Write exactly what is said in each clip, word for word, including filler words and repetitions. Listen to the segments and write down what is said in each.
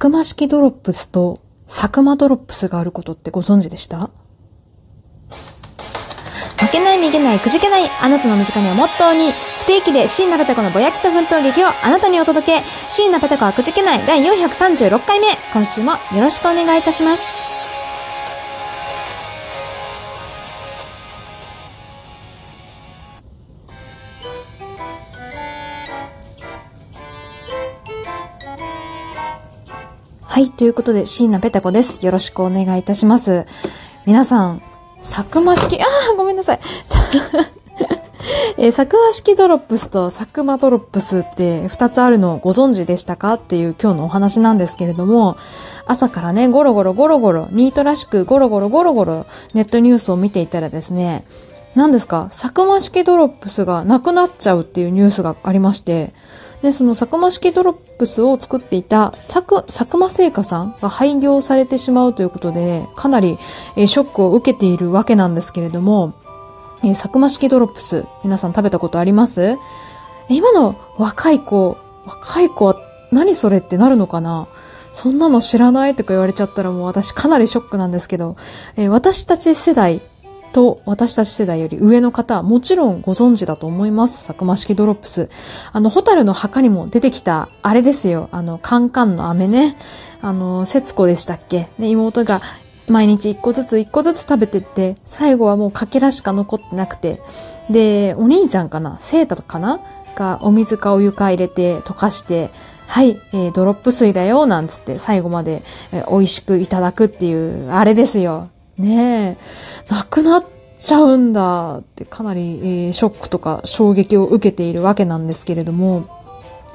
くま式ドロップスとサクマドロップスがあることってご存知でした？負けない、逃げない、くじけない、あなたの身近にはモットーに、不定期で椎名ペタ子のぼやきと奮闘劇をあなたにお届け、椎名ペタ子はくじけないだいよんひゃくさんじゅうろっかいめ、今週もよろしくお願いいたします。はい、ということで椎名ペタ子です。よろしくお願いいたします。皆さん、サクマ式、あーごめんなさい。サクマ式ドロップスとサクマドロップスってふたつあるのをご存知でしたかっていう今日のお話なんですけれども、朝からね、ゴロゴロゴロゴロ、ニートらしくゴロゴロゴロゴロネットニュースを見ていたらですね、何ですか、サクマ式ドロップスがなくなっちゃうっていうニュースがありまして、で、そのサクマ式ドロップスを作っていたサク、サクマ製菓さんが廃業されてしまうということで、かなりショックを受けているわけなんですけれども、サクマ式ドロップス、皆さん食べたことあります？今の若い子、若い子は何それってなるのかな？そんなの知らないとか言われちゃったらもう私かなりショックなんですけど、私たち世代、と私たち世代より上の方はもちろんご存知だと思います。サクマ式ドロップス、あのホタルの墓にも出てきたあれですよ、あのカンカンの飴ね、あの節子でしたっけ、ね、妹が毎日一個ずつ一個ずつ食べてって、最後はもうかけらしか残ってなくて、でお兄ちゃんかな、セータかながお水かお湯か入れて溶かして、はい、えー、ドロップ水だよなんつって最後まで、えー、美味しくいただくっていうあれですよね。え、なくなっちゃうんだってかなり、えー、ショックとか衝撃を受けているわけなんですけれども、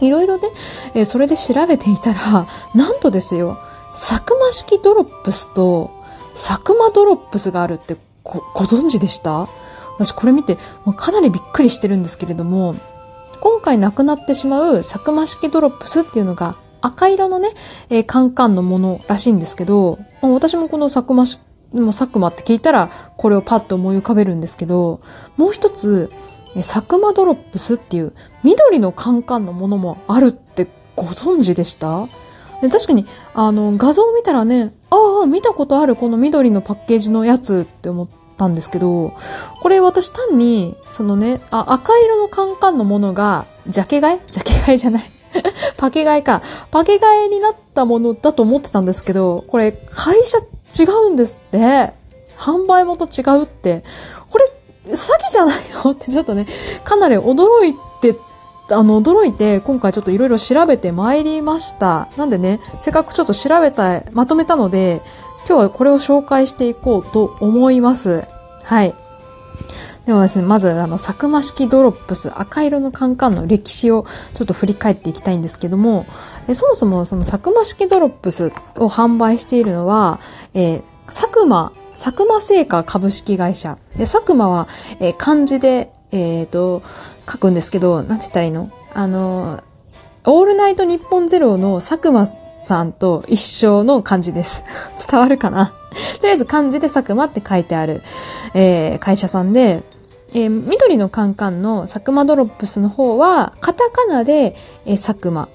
いろいろね、えー、それで調べていたら、なんとですよ、サクマ式ドロップスとサクマドロップスがあるって ご, ご存知でした？私これ見てかなりびっくりしてるんですけれども、今回なくなってしまうサクマ式ドロップスっていうのが赤色のね、えー、カンカンのものらしいんですけど、まあ、私もこのサクマ式でもサクマって聞いたらこれをパッと思い浮かべるんですけど、もう一つサクマドロップスっていう緑のカンカンのものもあるってご存知でした？確かにあの画像を見たらね、ああ見たことあるこの緑のパッケージのやつって思ったんですけど、これ私単にそのね、あ、赤色のカンカンのものがジャケ買い？ジャケ買いじゃないパケ買いか、パケ買いになったものだと思ってたんですけど、これ会社違うんですって、販売元違うって、これ詐欺じゃないのってちょっとね、かなり驚いてあの驚いて今回ちょっといろいろ調べてまいりました。なんでね、せっかくちょっと調べたまとめたので今日はこれを紹介していこうと思います。はい、ではですね、まずあのサクマ式ドロップス、赤色のカンカンの歴史をちょっと振り返っていきたいんですけども、えそもそもそのサクマ式ドロップスを販売しているのは、えー、サクマ、サクマ製菓株式会社で、サクマは、えー、漢字でえっと書くんですけど、なんて言ったらいいの、あのー、オールナイトニッポンゼロのサクマさんと一緒の漢字です伝わるかなとりあえず漢字でサクマって書いてある、えー、会社さんで、えー、緑のカンカンのサクマドロップスの方はカタカナで、えー、サクマ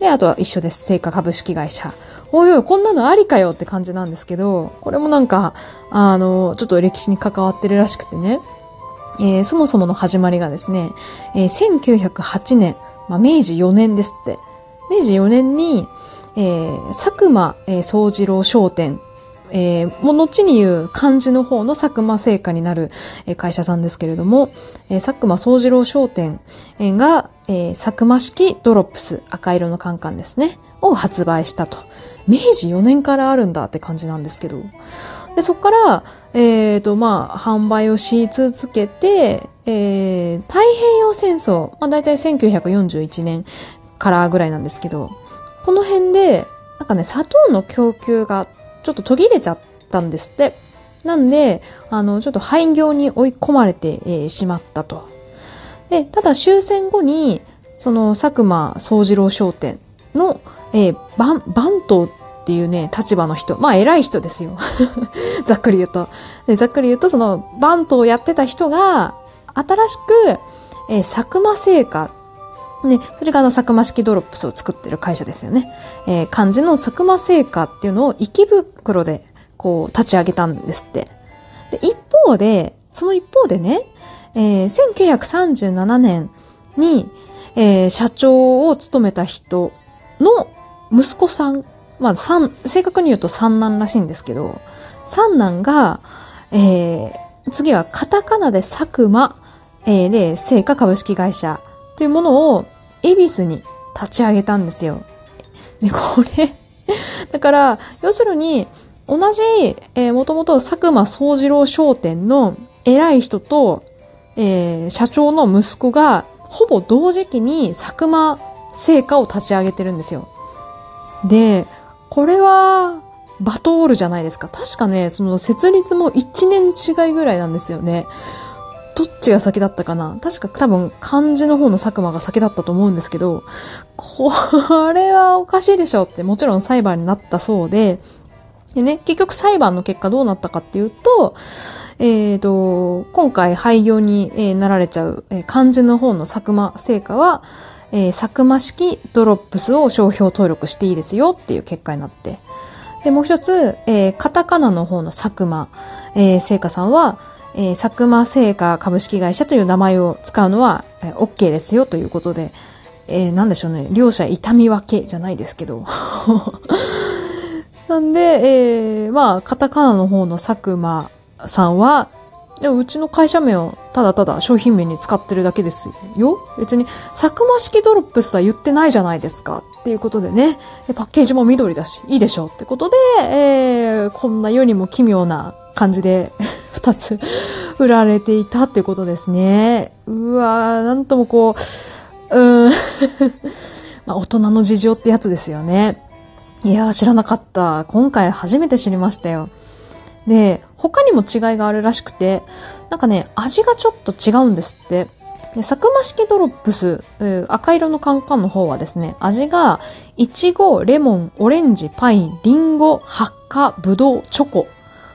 で、あとは一緒です、製菓株式会社。おいおい、こんなのありかよって感じなんですけど、これもなんかあのちょっと歴史に関わってるらしくてね、えー、そもそもの始まりがですね、えー、せんきゅうひゃくはちねん、まあ、めいじよねんですって。めいじよねんに、えー、佐久間惣次郎商店、えー、もう後に言う漢字の方の佐久間製菓になる会社さんですけれども、えー、佐久間惣次郎商店が、えー、佐久間式ドロップス、赤色のカンカンですねを発売したと。めいじよねんからあるんだって感じなんですけど、でそこから、えーとまあ、販売をし続けて、えー、太平洋戦争、まあ、だいたいせんきゅうひゃくよんじゅういちねんからぐらいなんですけど、この辺でなんかね、砂糖の供給がちょっと途切れちゃったんですって。なんであのちょっと廃業に追い込まれて、えー、しまったと。でただ終戦後にその佐久間惣次郎商店の、えー、番頭っていうね立場の人、まあ偉い人ですよざっくり言うと。でざっくり言うとその番頭をやってた人が新しく、えー、佐久間製菓ね、それがあの、佐久間式ドロップスを作ってる会社ですよね。えー、漢字の佐久間製菓っていうのを池袋で、こう、立ち上げたんですって。で、一方で、その一方でね、えー、せんきゅうひゃくさんじゅうななねんに、えー、社長を務めた人の息子さん、まあ、三、正確に言うと三男らしいんですけど、三男が、えー、次はカタカナで佐久間、えー、で、製菓株式会社。っていうものを恵比寿に立ち上げたんですよ。で、これ。だから、要するに、同じ、えー、もともと佐久間惣次郎商店の偉い人と、えー、社長の息子が、ほぼ同時期に佐久間製菓を立ち上げてるんですよ。で、これは、バトールじゃないですか。確かね、その設立もいちねん違いぐらいなんですよね。どっちが先だったかな？確か多分漢字の方の佐久間が先だったと思うんですけど、これはおかしいでしょってもちろん裁判になったそうで、でね、結局裁判の結果どうなったかっていうと、えっと、今回廃業になられちゃう漢字の方の佐久間製菓は、えー、佐久間式ドロップスを商標登録していいですよっていう結果になって。で、もう一つ、えー、カタカナの方の佐久間、えー、製菓さんは、えー、佐久間製菓株式会社という名前を使うのは、えー、OK ですよということで、えー、なんでしょうね。両者痛み分けじゃないですけど。なんで、えー、まあ、カタカナの方の佐久間さんは、でもうちの会社名をただただ商品名に使ってるだけですよ。別に、佐久間式ドロップスは言ってないじゃないですか。っていうことでね、パッケージも緑だし、いいでしょうってことで、えー、こんな世にも奇妙な感じで二つ売られていたってことですね。うわー、なんともこう、うーん、まあ、大人の事情ってやつですよね。いやー、知らなかった。今回初めて知りましたよ。で、他にも違いがあるらしくて、なんかね、味がちょっと違うんですって。で、佐久間式ドロップス、赤色のカンカンの方はですね、味がいちご、レモン、オレンジ、パイン、リンゴ、発火、ぶどう、チョコ。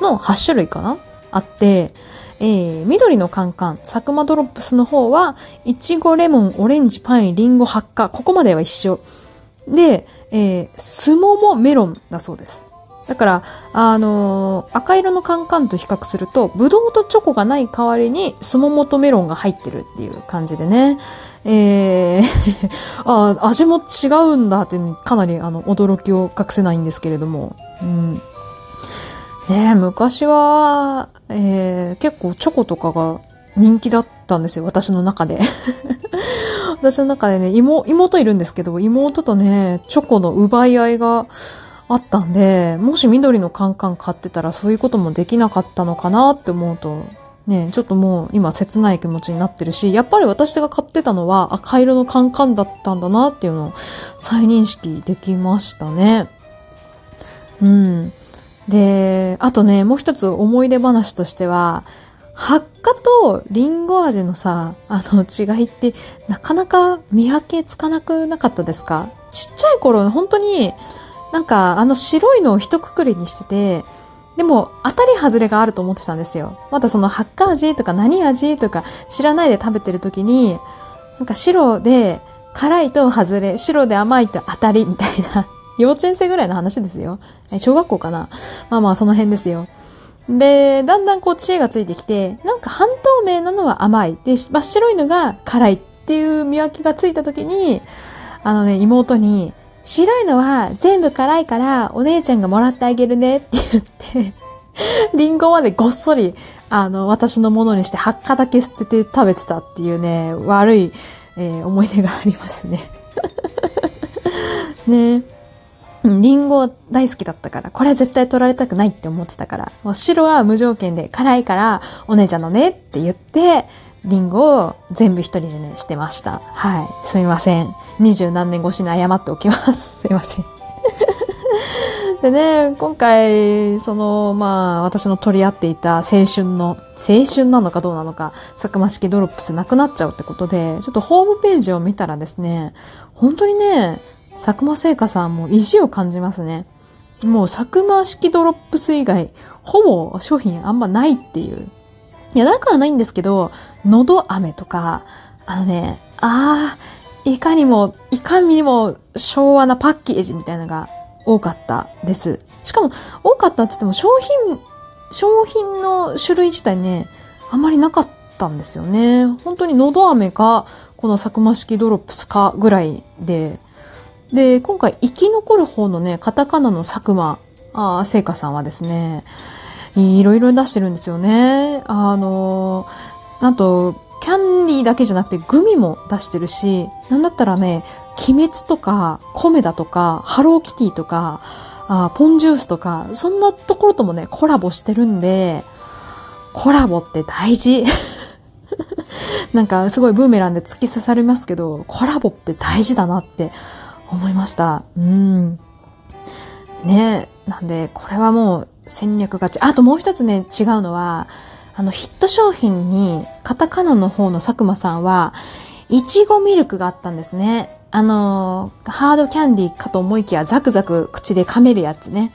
のはちしゅるいかなあって、えー、緑のカンカン、佐久間ドロップスの方は、いちご、レモン、オレンジ、パイン、リンゴ、発火、ここまでは一緒。で、えー、スモモメロンだそうです。だから、あのー、赤色のカンカンと比較すると、ブドウとチョコがない代わりに、スモモとメロンが入ってるっていう感じでね。えーあ、味も違うんだっていうのかなり、あの、驚きを隠せないんですけれども。うんねえ、昔は、えー、結構チョコとかが人気だったんですよ、私の中で。私の中でね、妹、妹いるんですけど、妹とね、チョコの奪い合いがあったんで、もし緑のカンカン買ってたらそういうこともできなかったのかなって思うと、ね、ちょっともう今切ない気持ちになってるし、やっぱり私が買ってたのは赤色のカンカンだったんだなっていうのを再認識できましたね。うん。で、あとね、もう一つ思い出話としては、発火とリンゴ味のさ、あの違いってなかなか見分けつかなくなかったですか？ちっちゃい頃、本当になんかあの白いのを一括りにしてて、でも当たり外れがあると思ってたんですよ。またその発火味とか何味とか知らないで食べてる時に、なんか白で辛いと外れ、白で甘いと当たりみたいな。幼稚園生ぐらいの話ですよ。小学校かな。まあまあその辺ですよ。で、だんだんこう知恵がついてきて、なんか半透明なのは甘い。で、真っ白いのが辛いっていう見分けがついた時に、あのね、妹に、白いのは全部辛いからお姉ちゃんがもらってあげるねって言って、リンゴまでごっそり、あの、私のものにして発火だけ捨てて食べてたっていうね、悪い、えー、思い出がありますね。ねえ。リンゴ大好きだったから、これ絶対取られたくないって思ってたから、もう白は無条件で辛いからお姉ちゃんのねって言って、リンゴを全部独り占めしてました。はい。すみません。二十何年越しに謝っておきます。すみません。でね、今回、その、まあ、私の取り合っていた青春の、青春なのかどうなのか、佐久間式ドロップスなくなっちゃうってことで、ちょっとホームページを見たらですね、本当にね、佐久間製菓さんも意地を感じますね。もう佐久間式ドロップス以外、ほぼ商品あんまないっていう。いや、なくはないんですけど、のど飴とか、あのね、あー、いかにもいかにも昭和なパッケージみたいなのが多かったです。しかも多かったって言っても商品商品の種類自体ね、あまりなかったんですよね。本当にのど飴かこのサクマ式ドロップスかぐらいで、で今回生き残る方のねカタカナの佐久間聖華さんはですね、いろいろ出してるんですよね。あのなんとキャンディーだけじゃなくてグミも出してるし、なんだったらね鬼滅とかコメダとかハローキティとかあポンジュースとか、そんなところともねコラボしてるんで、コラボって大事なんかすごいブーメランで突き刺されますけど、コラボって大事だなって思いました。うんねえ、なんでこれはもう戦略勝ち。あともう一つね違うのは、あのヒット商品にカタカナの方の佐久間さんはいちごミルクがあったんですね。あのー、ハードキャンディーかと思いきやザクザク口で噛めるやつね。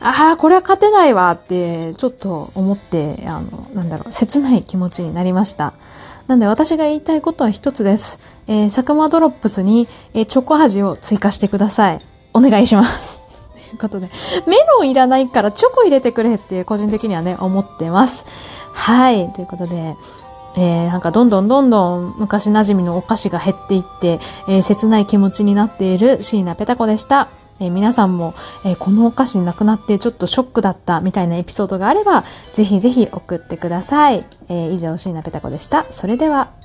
ああ、これは勝てないわってちょっと思って、あのなんだろう、切ない気持ちになりました。なんで私が言いたいことは一つです、えー、佐久間ドロップスに、えー、チョコ味を追加してください、お願いしますということで、メロンいらないからチョコ入れてくれって個人的にはね思ってます。はい、ということで、えー、なんかどんどんどんどん昔馴染みのお菓子が減っていって、えー、切ない気持ちになっている椎名ペタ子でした。えー、皆さんも、えー、このお菓子なくなってちょっとショックだったみたいなエピソードがあれば、ぜひぜひ送ってください。えー、以上椎名ペタ子でした。それでは。